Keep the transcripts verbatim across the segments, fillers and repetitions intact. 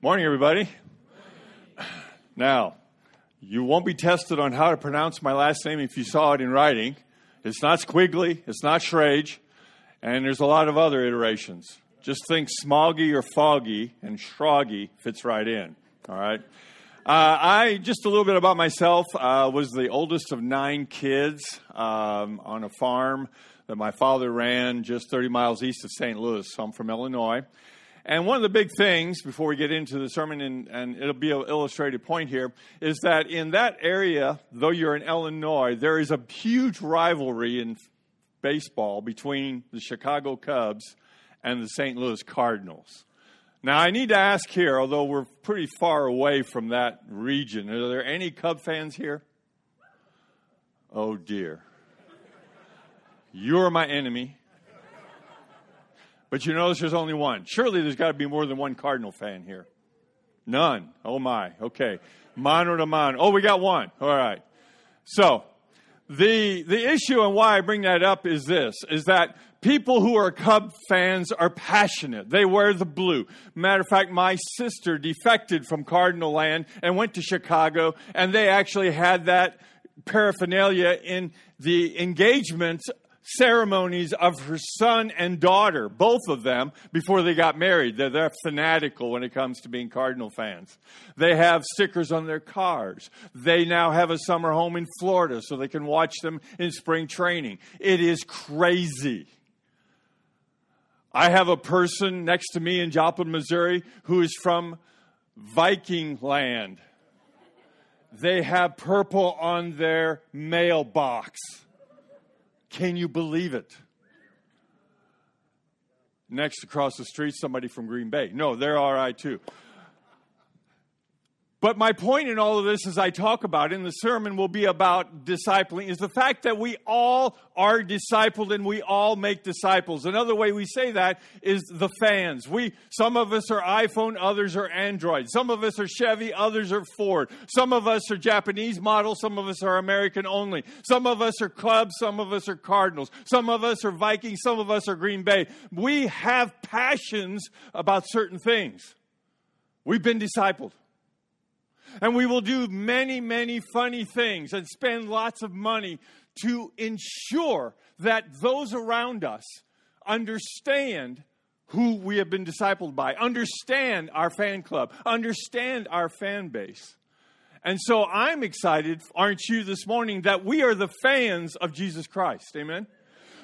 Morning, everybody. Morning. Now, you won't be tested on how to pronounce my last name if you saw it in writing. It's not Squiggly, it's not Schrage, and there's a lot of other iterations. Just think Smoggy or Foggy, and Shroggy fits right in, all right? Uh, I, just a little bit about myself, uh, was the oldest of nine kids um, on a farm that my father ran just thirty miles east of Saint Louis, so I'm from Illinois. And one of the big things, before we get into the sermon, and, and it'll be an illustrated point here, is that in that area, though you're in Illinois, there is a huge rivalry in baseball between the Chicago Cubs and the Saint Louis Cardinals. Now, I need to ask here, although we're pretty far away from that region, are there any Cub fans here? Oh, dear. You're my enemy. But you notice there's only one. Surely there's got to be more than one Cardinal fan here. None. Oh, my. Okay. Mano to mano. Oh, we got one. All right. So the the issue and why I bring that up is this, is that people who are Cub fans are passionate. They wear the blue. Matter of fact, my sister defected from Cardinal land and went to Chicago, and they actually had that paraphernalia in the engagement ceremonies of her son and daughter, both of them, before they got married. They're, they're fanatical when it comes to being Cardinal fans. They have stickers on their cars. They now have a summer home in Florida so they can watch them in spring training. It is crazy. I have a person next to me in Joplin, Missouri, who is from Viking land. They have purple on their mailbox. Can you believe it? Next, across the street, somebody from Green Bay. No, they're all right, too. But my point in all of this, as I talk about it, and the sermon will be about discipling, is the fact that we all are discipled and we all make disciples. Another way we say that is the fans. We, some of us are iPhone, others are Android. Some of us are Chevy, others are Ford. Some of us are Japanese models, some of us are American only. Some of us are Cubs, some of us are Cardinals. Some of us are Vikings, some of us are Green Bay. We have passions about certain things. We've been discipled. And we will do many, many funny things and spend lots of money to ensure that those around us understand who we have been discipled by, understand our fan club, understand our fan base. And so I'm excited, aren't you, this morning, that we are the fans of Jesus Christ. Amen?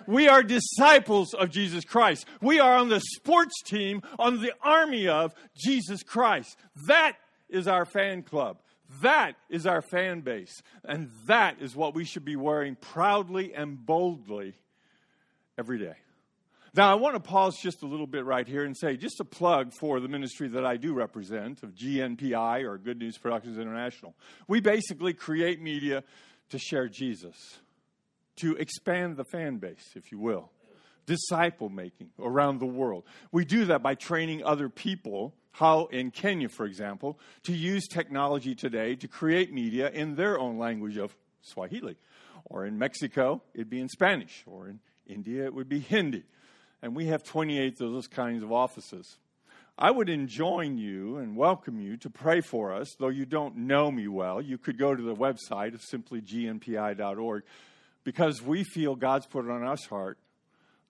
We are disciples of Jesus Christ. We are on the sports team, on the army of Jesus Christ. That is our fan club. That is our fan base. And that is what we should be wearing proudly and boldly every day. Now, I want to pause just a little bit right here and say just a plug for the ministry that I do represent of G N P I, or Good News Productions International. We basically create media to share Jesus, to expand the fan base, if you will, disciple making around the world. We do that by training other people, how in Kenya, for example, to use technology today to create media in their own language of Swahili. Or in Mexico, it'd be in Spanish. Or in India, it would be Hindi. And we have twenty-eight of those kinds of offices. I would enjoin you and welcome you to pray for us, though you don't know me well. You could go to the website of simply g n p i dot org, because we feel God's put it on our heart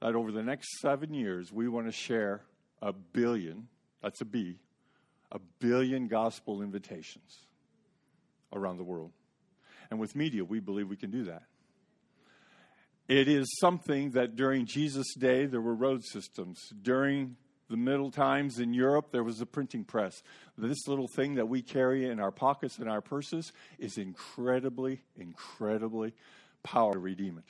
that over the next seven years, we want to share a billion That's a B, a billion gospel invitations around the world. And with media, we believe we can do that. It is something that during Jesus' day, there were road systems. During the middle times in Europe, there was a printing press. This little thing that we carry in our pockets and our purses is incredibly, incredibly powerful to redeem it.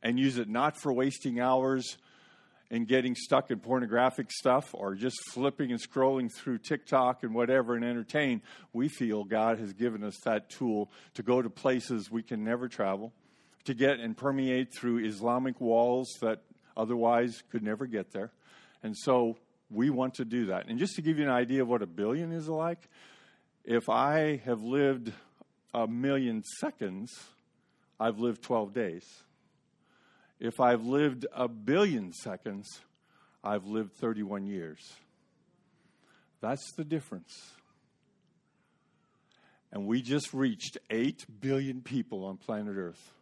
And use it not for wasting hours and getting stuck in pornographic stuff or just flipping and scrolling through TikTok and whatever and entertain. We feel God has given us that tool to go to places we can never travel, to get and permeate through Islamic walls that otherwise could never get there. And so we want to do that. And just to give you an idea of what a billion is like, if I have lived a million seconds, I've lived twelve days. If I've lived a billion seconds, I've lived thirty-one years. That's the difference. And we just reached eight billion people on planet Earth.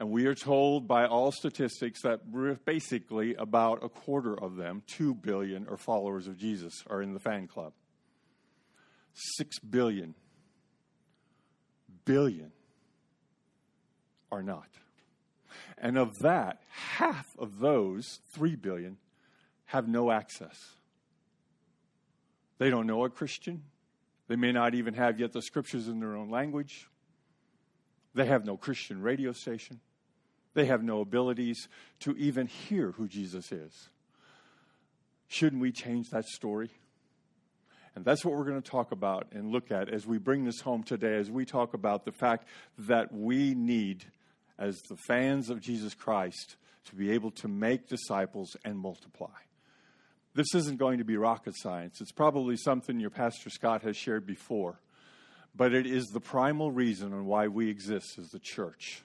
And we are told by all statistics that basically about a quarter of them, two billion, are followers of Jesus, are in the fan club. six billion. Billion are not. And of that, half of those, three billion, have no access. They don't know a Christian. They may not even have yet the scriptures in their own language. They have no Christian radio station. They have no abilities to even hear who Jesus is. Shouldn't we change that story? And that's what we're going to talk about and look at as we bring this home today, as we talk about the fact that we need, as the fans of Jesus Christ, to be able to make disciples and multiply. This isn't going to be rocket science. It's probably something your Pastor Scott has shared before. But it is the primal reason on why we exist as the church.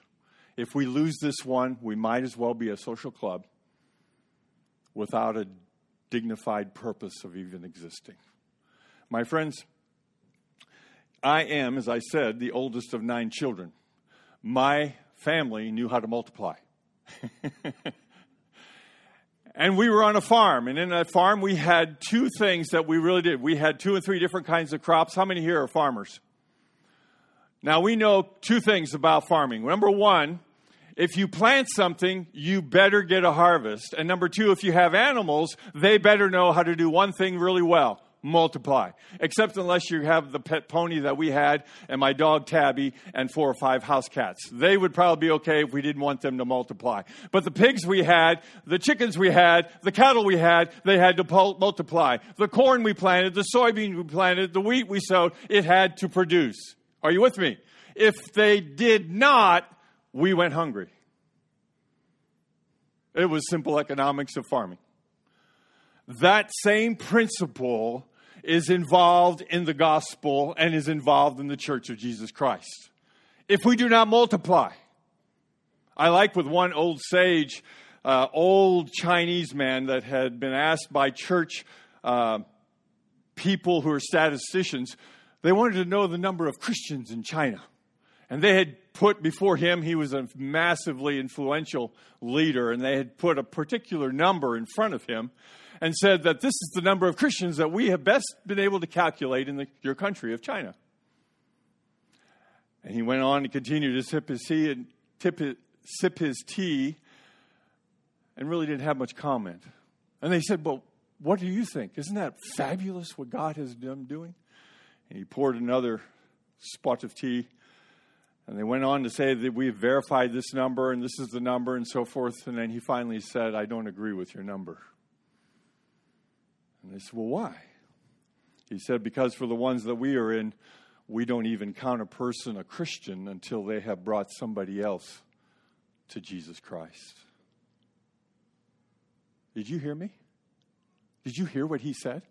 If we lose this one, we might as well be a social club without a dignified purpose of even existing. My friends, I am, as I said, the oldest of nine children. My family knew how to multiply. And we were on a farm, and in that farm we had two things that we really did. We had two and three different kinds of crops. How many here are farmers? Now, we know two things about farming. Number one, if you plant something, you better get a harvest. And number two, if you have animals, they better know how to do one thing really well: multiply. Except unless you have the pet pony that we had and my dog Tabby and four or five house cats. They would probably be okay if we didn't want them to multiply. But the pigs we had, the chickens we had, the cattle we had, they had to multiply. The corn we planted, the soybean we planted, the wheat we sowed, it had to produce. Are you with me? If they did not, we went hungry. It was simple economics of farming. That same principle is involved in the gospel and is involved in the church of Jesus Christ. If we do not multiply, I like with one old sage, uh, old Chinese man that had been asked by church uh, people who are statisticians, they wanted to know the number of Christians in China. And they had put before him, he was a massively influential leader, and they had put a particular number in front of him and said that this is the number of Christians that we have best been able to calculate in the, your country of China. And he went on to continue to sip his tea and tip his, sip his tea and really didn't have much comment. And they said, well, what do you think? Isn't that fabulous what God has been doing? And he poured another spot of tea. And they went on to say that we've verified this number and this is the number and so forth. And then he finally said, I don't agree with your number. And they said, well, why? He said, because for the ones that we are in, we don't even count a person a Christian until they have brought somebody else to Jesus Christ. Did you hear me? Did you hear what he said?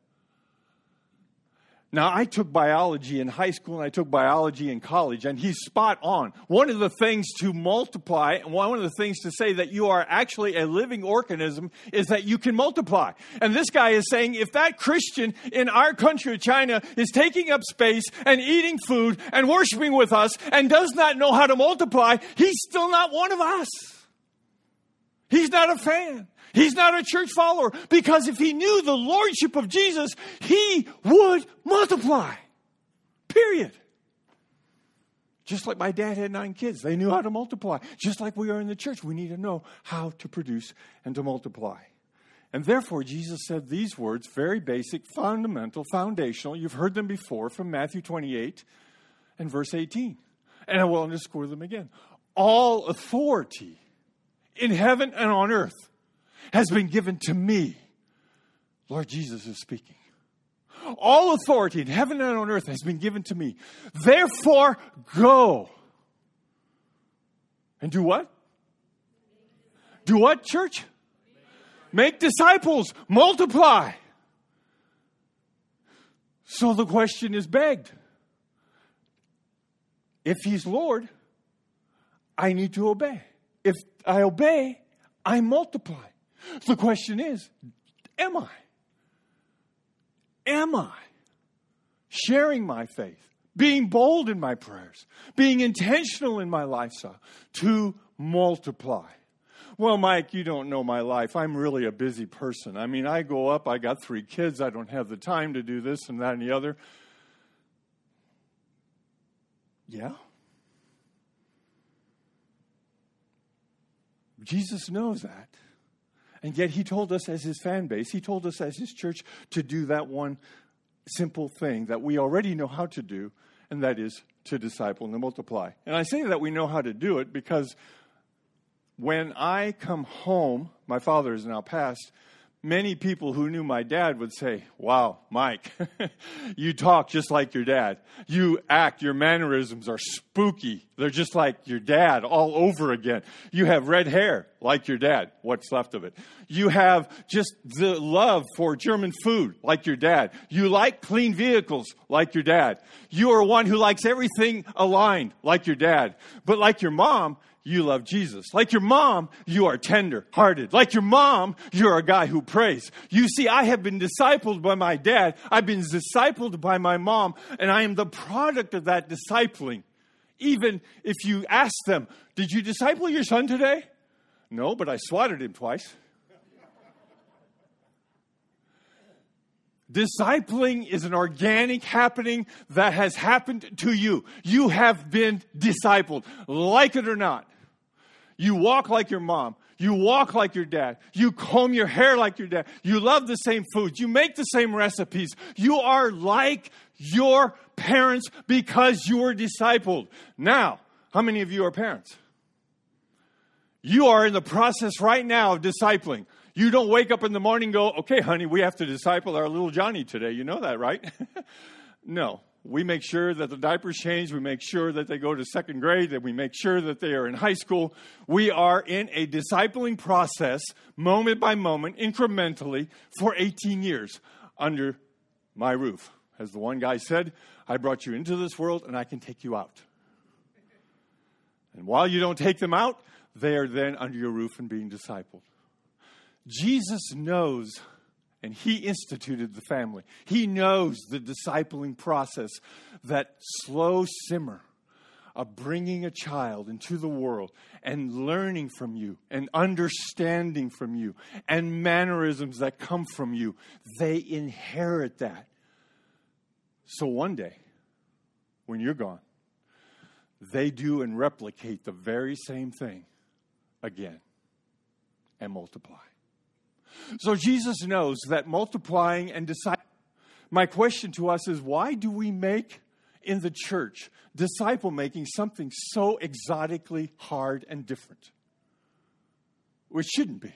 Now, I took biology in high school and I took biology in college, and he's spot on. One of the things to multiply, and one of the things to say that you are actually a living organism, is that you can multiply. And this guy is saying if that Christian in our country of China is taking up space and eating food and worshiping with us and does not know how to multiply, he's still not one of us. He's not a fan. He's not a church follower, because if he knew the lordship of Jesus, he would multiply. Period. Just like my dad had nine kids. They knew how to multiply. Just like we are in the church, we need to know how to produce and to multiply. And therefore, Jesus said these words, very basic, fundamental, foundational. You've heard them before from Matthew twenty-eight and verse eighteen. And I will underscore them again. All authority in heaven and on earth has been given to me. Lord Jesus is speaking. All authority in heaven and on earth has been given to me. Therefore, go. And do what? Do what, church? Make disciples. Multiply. So the question is begged. If he's Lord, I need to obey. If I obey, I multiply. The question is, am I? am I sharing my faith, being bold in my prayers, being intentional in my lifestyle to multiply? Well, Mike, you don't know my life. I'm really a busy person. I mean, I go up, I got three kids, I don't have the time to do this and that and the other. Yeah. Jesus knows that. And yet he told us as his fan base, he told us as his church to do that one simple thing that we already know how to do, and that is to disciple and to multiply. And I say that we know how to do it because when I come home, my father is now passed, many people who knew my dad would say, wow, Mike, you talk just like your dad. You act, your mannerisms are spooky. They're just like your dad all over again. You have red hair like your dad, what's left of it. You have just the love for German food like your dad. You like clean vehicles like your dad. You are one who likes everything aligned like your dad. But like your mom, you love Jesus. Like your mom, you are tender-hearted. Like your mom, you're a guy who prays. You see, I have been discipled by my dad. I've been discipled by my mom, and I am the product of that discipling. Even if you ask them, did you disciple your son today? No, but I swatted him twice. Discipling is an organic happening that has happened to you. You have been discipled, like it or not. You walk like your mom. You walk like your dad. You comb your hair like your dad. You love the same foods. You make the same recipes. You are like your parents because you were discipled. Now, how many of you are parents? You are in the process right now of discipling. You don't wake up in the morning and go, okay, honey, we have to disciple our little Johnny today. You know that, right? No. We make sure that the diapers change. We make sure that they go to second grade. That we make sure that they are in high school. We are in a discipling process, moment by moment, incrementally, for eighteen years under my roof. As the one guy said, I brought you into this world and I can take you out. And while you don't take them out, they are then under your roof and being discipled. Jesus knows, and he instituted the family. He knows the discipling process, that slow simmer of bringing a child into the world and learning from you and understanding from you and mannerisms that come from you. They inherit that. So one day, when you're gone, they do and replicate the very same thing again and multiply. So Jesus knows that multiplying and discipling. My question to us is, why do we make in the church disciple making something so exotically hard and different? Which shouldn't be.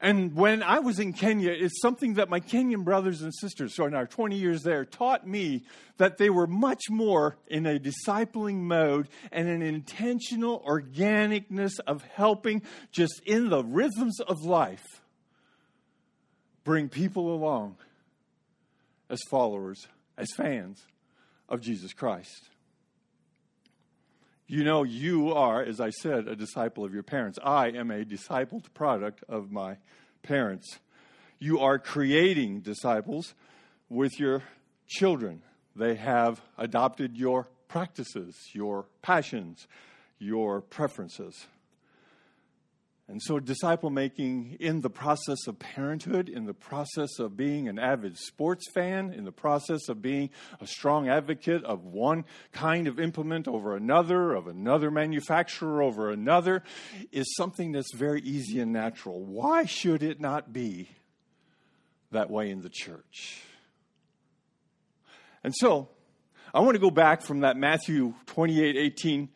And when I was in Kenya, it's something that my Kenyan brothers and sisters, so in our twenty years there, taught me that they were much more in a discipling mode and an intentional organicness of helping just in the rhythms of life bring people along as followers, as fans of Jesus Christ. You know, you are, as I said, a disciple of your parents. I am a discipled product of my parents. You are creating disciples with your children. They have adopted your practices, your passions, your preferences. And so disciple making in the process of parenthood, in the process of being an avid sports fan, in the process of being a strong advocate of one kind of implement over another, of another manufacturer over another, is something that's very easy and natural. Why should it not be that way in the church? And so I want to go back from that Matthew twenty-eight eighteen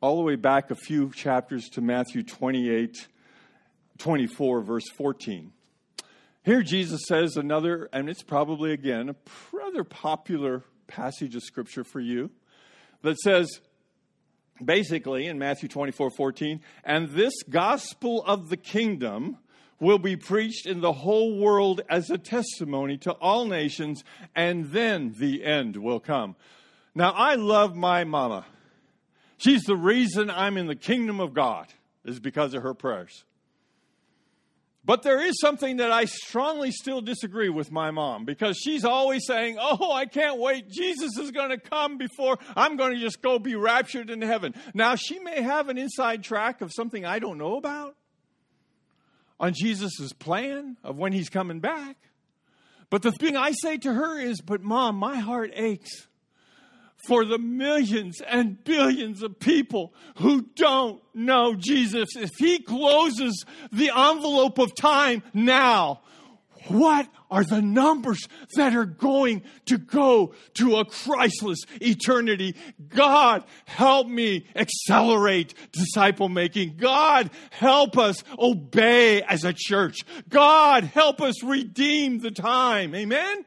all the way back a few chapters to Matthew twenty-eight, twenty-four, verse fourteen. Here Jesus says another, and it's probably, again, a rather popular passage of Scripture for you, that says, basically, in Matthew twenty-four fourteen, and this gospel of the kingdom will be preached in the whole world as a testimony to all nations, and then the end will come. Now, I love my mama. She's the reason I'm in the kingdom of God, is because of her prayers. But there is something that I strongly still disagree with my mom, because she's always saying, oh, I can't wait. Jesus is going to come before I'm going to just go be raptured into heaven. Now, she may have an inside track of something I don't know about on Jesus' plan of when he's coming back. But the thing I say to her is, but Mom, my heart aches for the millions and billions of people who don't know Jesus. If he closes the envelope of time now, what are the numbers that are going to go to a Christless eternity? God, help me accelerate disciple making. God, help us obey as a church. God, help us redeem the time. Amen?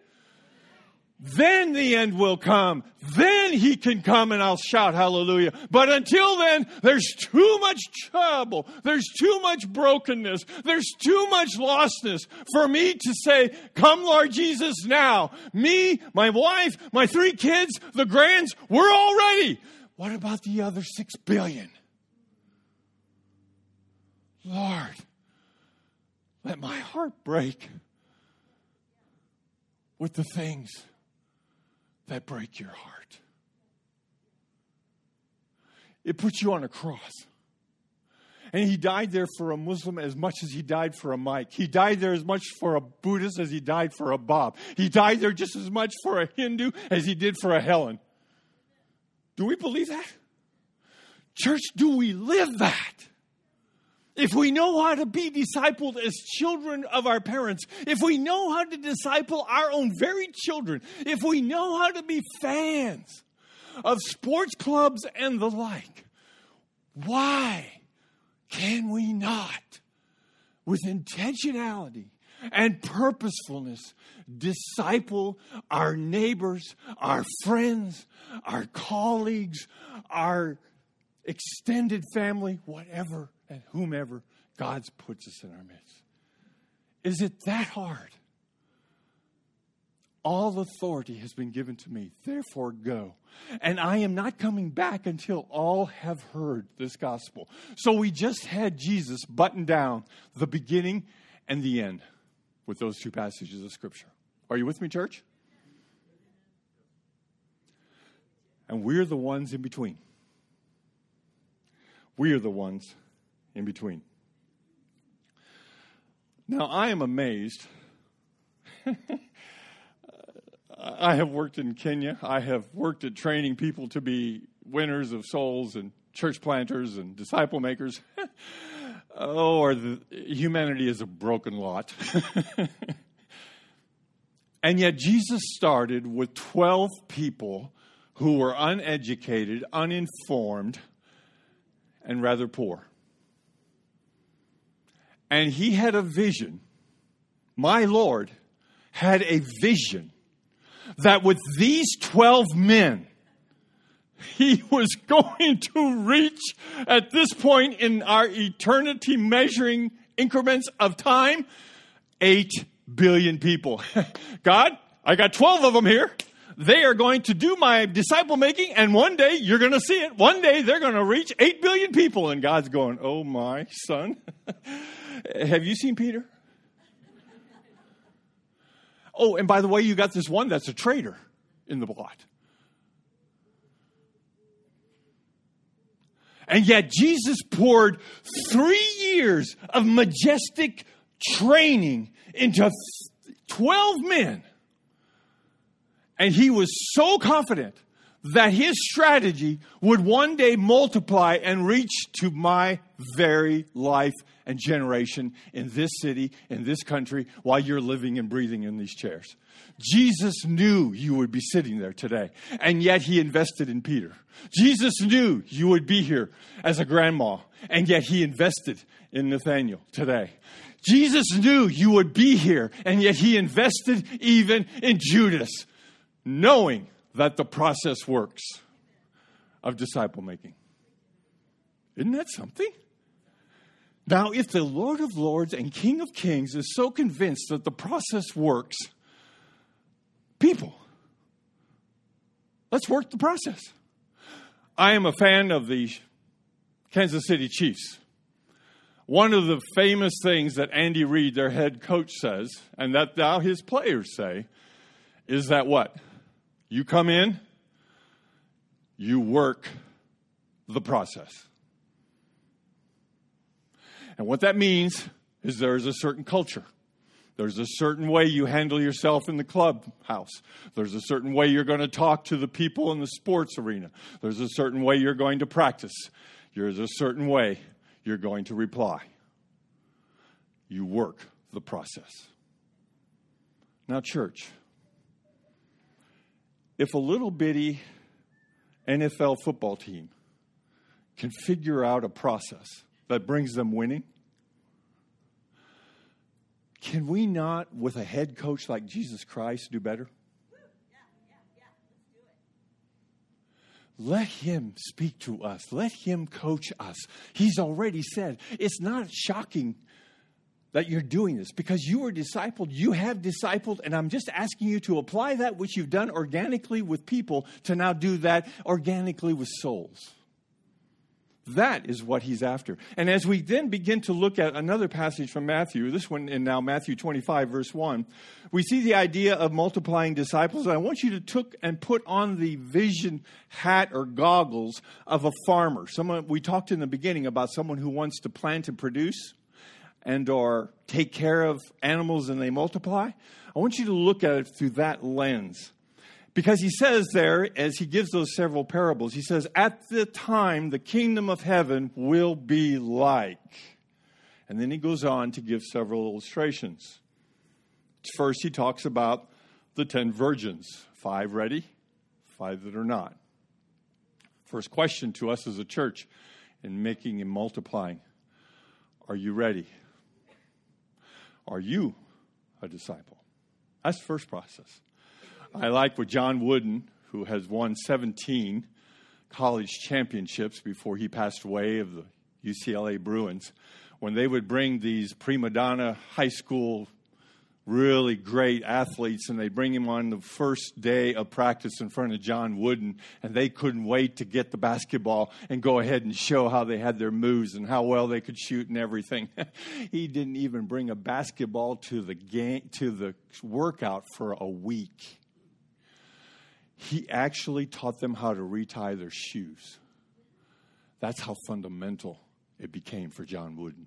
Then the end will come. Then he can come and I'll shout hallelujah. But until then, there's too much trouble. There's too much brokenness. There's too much lostness for me to say, come Lord Jesus now. Me, my wife, my three kids, the grands, we're all ready. What about the other six billion? Lord, let my heart break with the things that break your heart. It puts you on a cross. And he died there for a Muslim as much as he died for a Mike. He died there as much for a Buddhist as he died for a Bob. He died there just as much for a Hindu as he did for a Helen. Do we believe that? Church, do we live that? If we know how to be discipled as children of our parents, if we know how to disciple our own very children, if we know how to be fans of sports clubs and the like, why can we not, with intentionality and purposefulness, disciple our neighbors, our friends, our colleagues, our extended family, whatever, and whomever God's puts us in our midst? Is it that hard? All authority has been given to me. Therefore, go. And I am not coming back until all have heard this gospel. So we just had Jesus button down the beginning and the end with those two passages of Scripture. Are you with me, church? And we're the ones in between. We are the ones in between. Now, I am amazed. I have worked in Kenya. I have worked at training people to be winners of souls and church planters and disciple makers. Oh, or the, humanity is a broken lot. And yet Jesus started with twelve people who were uneducated, uninformed, and rather poor. And he had a vision. My Lord had a vision that with these twelve men, he was going to reach at this point in our eternity measuring increments of time, eight billion people. God, I got twelve of them here. They are going to do my disciple making, and one day you're going to see it. One day they're going to reach eight billion people. And God's going, oh my son. Have you seen Peter? Oh, and by the way, you got this one that's a traitor in the plot. And yet Jesus poured three years of majestic training into twelve men. And he was so confident that his strategy would one day multiply and reach to my very life and generation in this city, in this country, while you're living and breathing in these chairs. Jesus knew you would be sitting there today, and yet he invested in Peter. Jesus knew you would be here as a grandma, and yet he invested in Nathaniel today. Jesus knew you would be here, and yet he invested even in Judas, knowing that the process works of disciple making. Isn't that something? Now, if the Lord of Lords and King of Kings is so convinced that the process works, people, let's work the process. I am a fan of the Kansas City Chiefs. One of the famous things that Andy Reid, their head coach, says, and that now his players say, is that what? You come in, you work the process. And what that means is there is a certain culture. There's a certain way you handle yourself in the clubhouse. There's a certain way you're going to talk to the people in the sports arena. There's a certain way you're going to practice. There's a certain way you're going to reply. You work the process. Now, church, if a little bitty N F L football team can figure out a process that brings them winning, can we not, with a head coach like Jesus Christ, do better? Yeah, yeah, yeah. Let's do it. Let him speak to us. Let him coach us. He's already said, it's not shocking that you're doing this because you were discipled, you have discipled, and I'm just asking you to apply that which you've done organically with people to now do that organically with souls. That is what he's after. And as we then begin to look at another passage from Matthew, this one in now Matthew twenty-five, verse one, we see the idea of multiplying disciples. And I want you to took and put on the vision hat or goggles of a farmer. Someone we talked in the beginning about someone who wants to plant and produce and or take care of animals and they multiply. I want you to look at it through that lens. Because he says there, as he gives those several parables, he says, at the time, the kingdom of heaven will be like. And then he goes on to give several illustrations. First, he talks about the ten virgins. Five ready, five that are not. First question to us as a church in making and multiplying. Are you ready? Are you a disciple? That's the first process. I like what John Wooden, who has won seventeen college championships before he passed away of the U C L A Bruins, when they would bring these prima donna high school, really great athletes, and they bring him on the first day of practice in front of John Wooden, and they couldn't wait to get the basketball and go ahead and show how they had their moves and how well they could shoot and everything. He didn't even bring a basketball to the game, to the workout for a week. He actually taught them how to retie their shoes. That's how fundamental it became for John Wooden.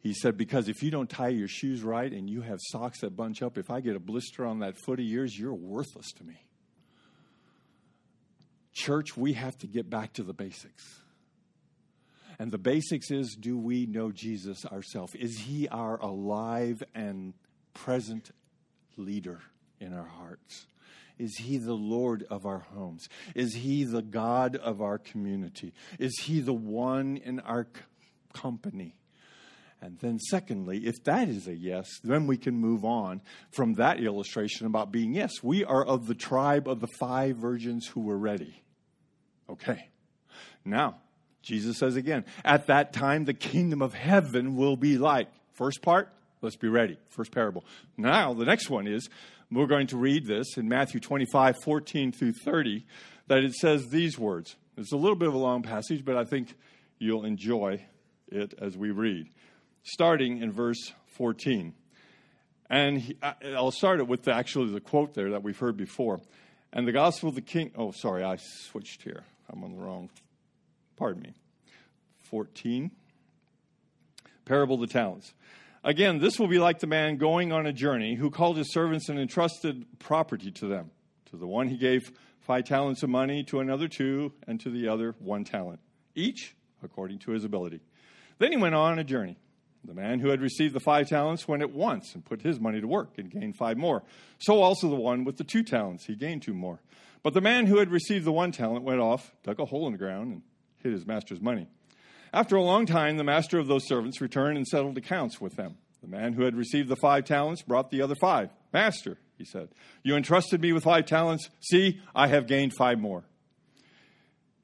He said, because if you don't tie your shoes right and you have socks that bunch up, if I get a blister on that foot of yours, you're worthless to me. Church, we have to get back to the basics. And the basics is, do we know Jesus ourselves? Is he our alive and present leader in our hearts? Is he the Lord of our homes? Is he the God of our community? Is he the one in our c- company? And then secondly, if that is a yes, then we can move on from that illustration about being yes. We are of the tribe of the five virgins who were ready. Okay. Now, Jesus says again, at that time, the kingdom of heaven will be like. First part, let's be ready. First parable. Now, the next one is, we're going to read this in Matthew twenty-five, fourteen through thirty, that it says these words. It's a little bit of a long passage, but I think you'll enjoy it as we read. Starting in verse fourteen. And he, I'll start it with the, actually the quote there that we've heard before. And the gospel of the king... Oh, sorry, I switched here. I'm on the wrong... Pardon me. fourteen. Parable of the Talents. Again, this will be like the man going on a journey who called his servants and entrusted property to them. To the one he gave five talents of money, to another two, and to the other one talent, each according to his ability. Then he went on a journey. The man who had received the five talents went at once and put his money to work and gained five more. So also the one with the two talents, he gained two more. But the man who had received the one talent went off, dug a hole in the ground, and hid his master's money. After a long time, the master of those servants returned and settled accounts with them. The man who had received the five talents brought the other five. Master, he said, you entrusted me with five talents. See, I have gained five more.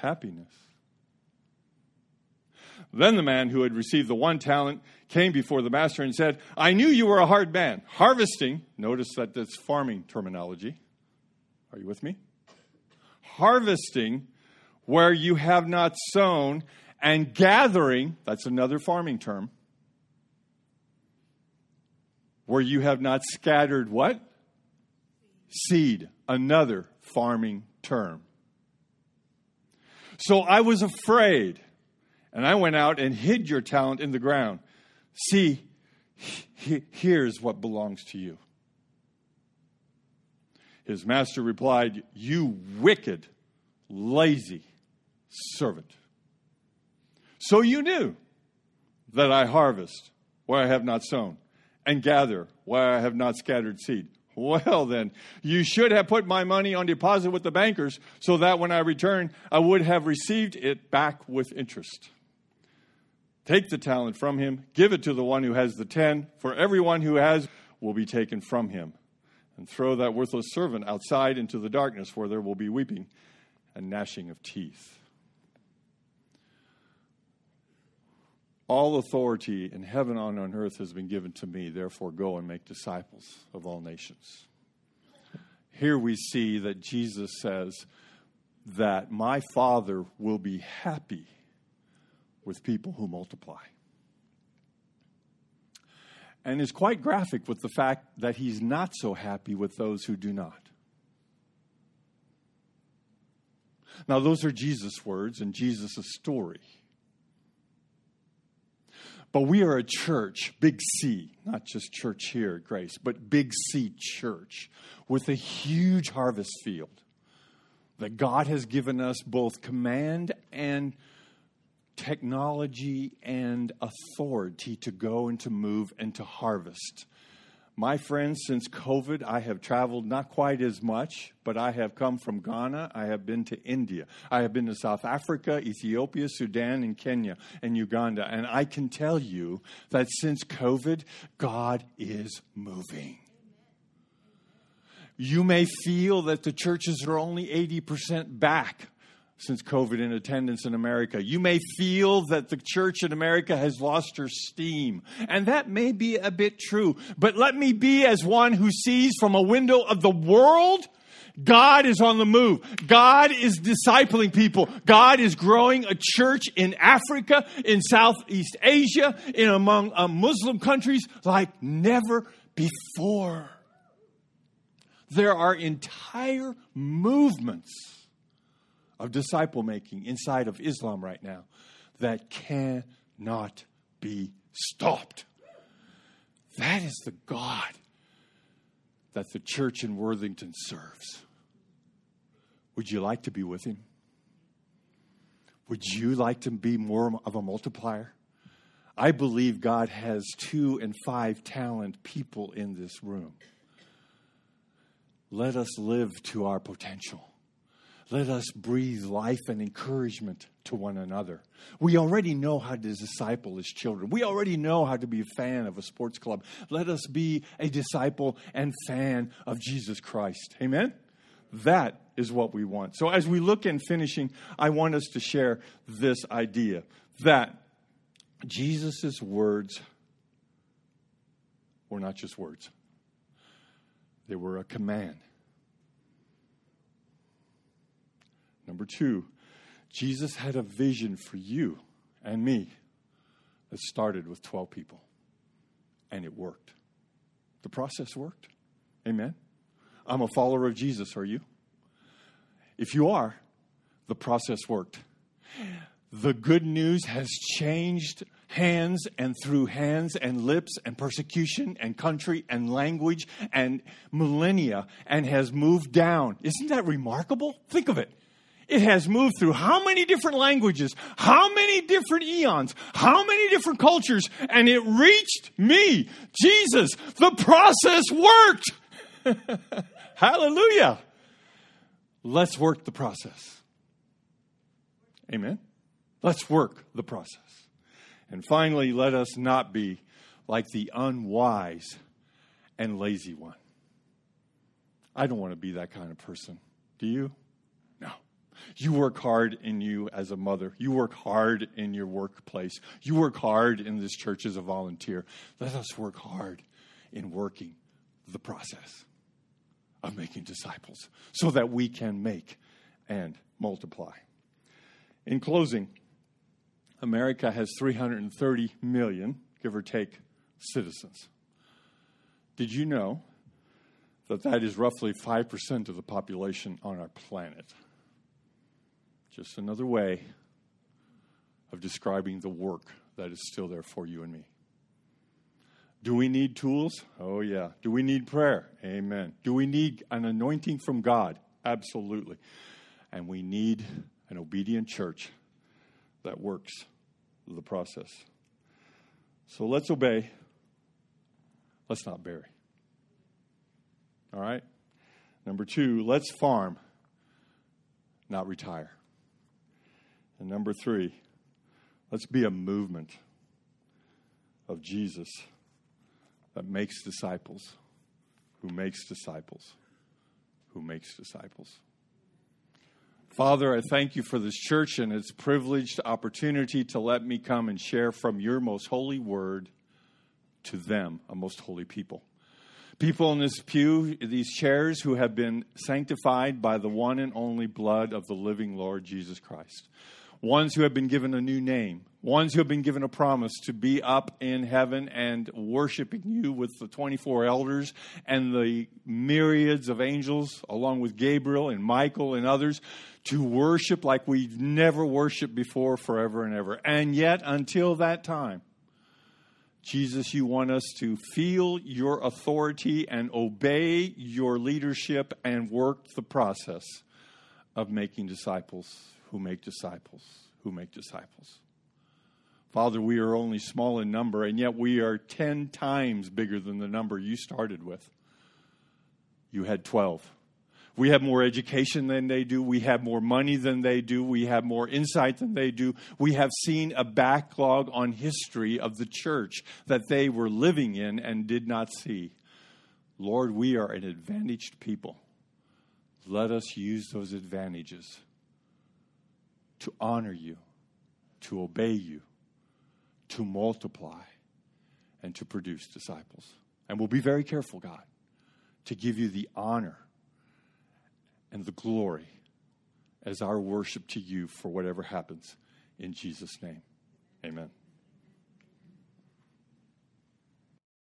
Happiness. Then the man who had received the one talent came before the master and said, I knew you were a hard man, harvesting. Notice that that's farming terminology. Are you with me? Harvesting where you have not sown, and gathering, that's another farming term, where you have not scattered what? Seed, another farming term. So I was afraid, and I went out and hid your talent in the ground. See, he, here's what belongs to you. His master replied, you wicked, lazy servant. So you knew that I harvest where I have not sown and gather where I have not scattered seed. Well, then, you should have put my money on deposit with the bankers so that when I return, I would have received it back with interest. Take the talent from him, give it to the one who has the ten, for everyone who has will be taken from him. And throw that worthless servant outside into the darkness where there will be weeping and gnashing of teeth. All authority in heaven and on earth has been given to me. Therefore, go and make disciples of all nations. Here we see that Jesus says that my Father will be happy with people who multiply. And is quite graphic with the fact that he's not so happy with those who do not. Now, those are Jesus' words and Jesus' story. But we are a church, big C, not just church here at Grace, but big C church with a huge harvest field that God has given us both command and technology and authority to go and to move and to harvest. My friends, since COVID, I have traveled not quite as much, but I have come from Ghana. I have been to India. I have been to South Africa, Ethiopia, Sudan, and Kenya, and Uganda. And I can tell you that since COVID, God is moving. You may feel that the churches are only eighty percent back since COVID in attendance in America. You may feel that the church in America has lost her steam. And that may be a bit true. But let me be as one who sees from a window of the world, God is on the move. God is discipling people. God is growing a church in Africa, in Southeast Asia, in among uh, Muslim countries like never before. There are entire movements of disciple-making inside of Islam right now that cannot be stopped. That is the God that the church in Worthington serves. Would you like to be with him? Would you like to be more of a multiplier? I believe God has two and five talent people in this room. Let us live to our potential. Let us breathe life and encouragement to one another. We already know how to disciple as children. We already know how to be a fan of a sports club. Let us be a disciple and fan of Jesus Christ. Amen? That is what we want. So as we look in finishing, I want us to share this idea that Jesus' words were not just words. They were a command. Number two, Jesus had a vision for you and me that started with twelve people, and it worked. The process worked. Amen. I'm a follower of Jesus, are you? If you are, the process worked. The good news has changed hands, and through hands and lips and persecution and country and language and millennia, and has moved down. Isn't that remarkable? Think of it. It has moved through how many different languages, how many different eons, how many different cultures, and it reached me, Jesus. The process worked. Hallelujah. Let's work the process. Amen? Let's work the process. And finally, let us not be like the unwise and lazy one. I don't want to be that kind of person. Do you? No. You work hard in you as a mother. You work hard in your workplace. You work hard in this church as a volunteer. Let us work hard in working the process of making disciples so that we can make and multiply. In closing, America has three hundred thirty million, give or take, citizens. Did you know that that is roughly five percent of the population on our planet? Just another way of describing the work that is still there for you and me. Do we need tools? Oh, yeah. Do we need prayer? Amen. Do we need an anointing from God? Absolutely. And we need an obedient church that works the process. So let's obey. Let's not bury. All right? Number two, let's farm, not retire. And number three, let's be a movement of Jesus that makes disciples, who makes disciples, who makes disciples. Father, I thank you for this church and its privileged opportunity to let me come and share from your most holy word to them, a most holy people. People in this pew, these chairs, who have been sanctified by the one and only blood of the living Lord Jesus Christ. Ones who have been given a new name. Ones who have been given a promise to be up in heaven and worshiping you with the twenty-four elders and the myriads of angels, along with Gabriel and Michael and others, to worship like we've never worshiped before, forever and ever. And yet, until that time, Jesus, you want us to feel your authority and obey your leadership and work the process of making disciples who make disciples, who make disciples. Father, we are only small in number, and yet we are ten times bigger than the number you started with. You had twelve. We have more education than they do. We have more money than they do. We have more insight than they do. We have seen a backlog on history of the church that they were living in and did not see. Lord, we are an advantaged people. Let us use those advantages to honor you, to obey you, to multiply, and to produce disciples. And we'll be very careful, God, to give you the honor and the glory as our worship to you for whatever happens. In Jesus' name, amen.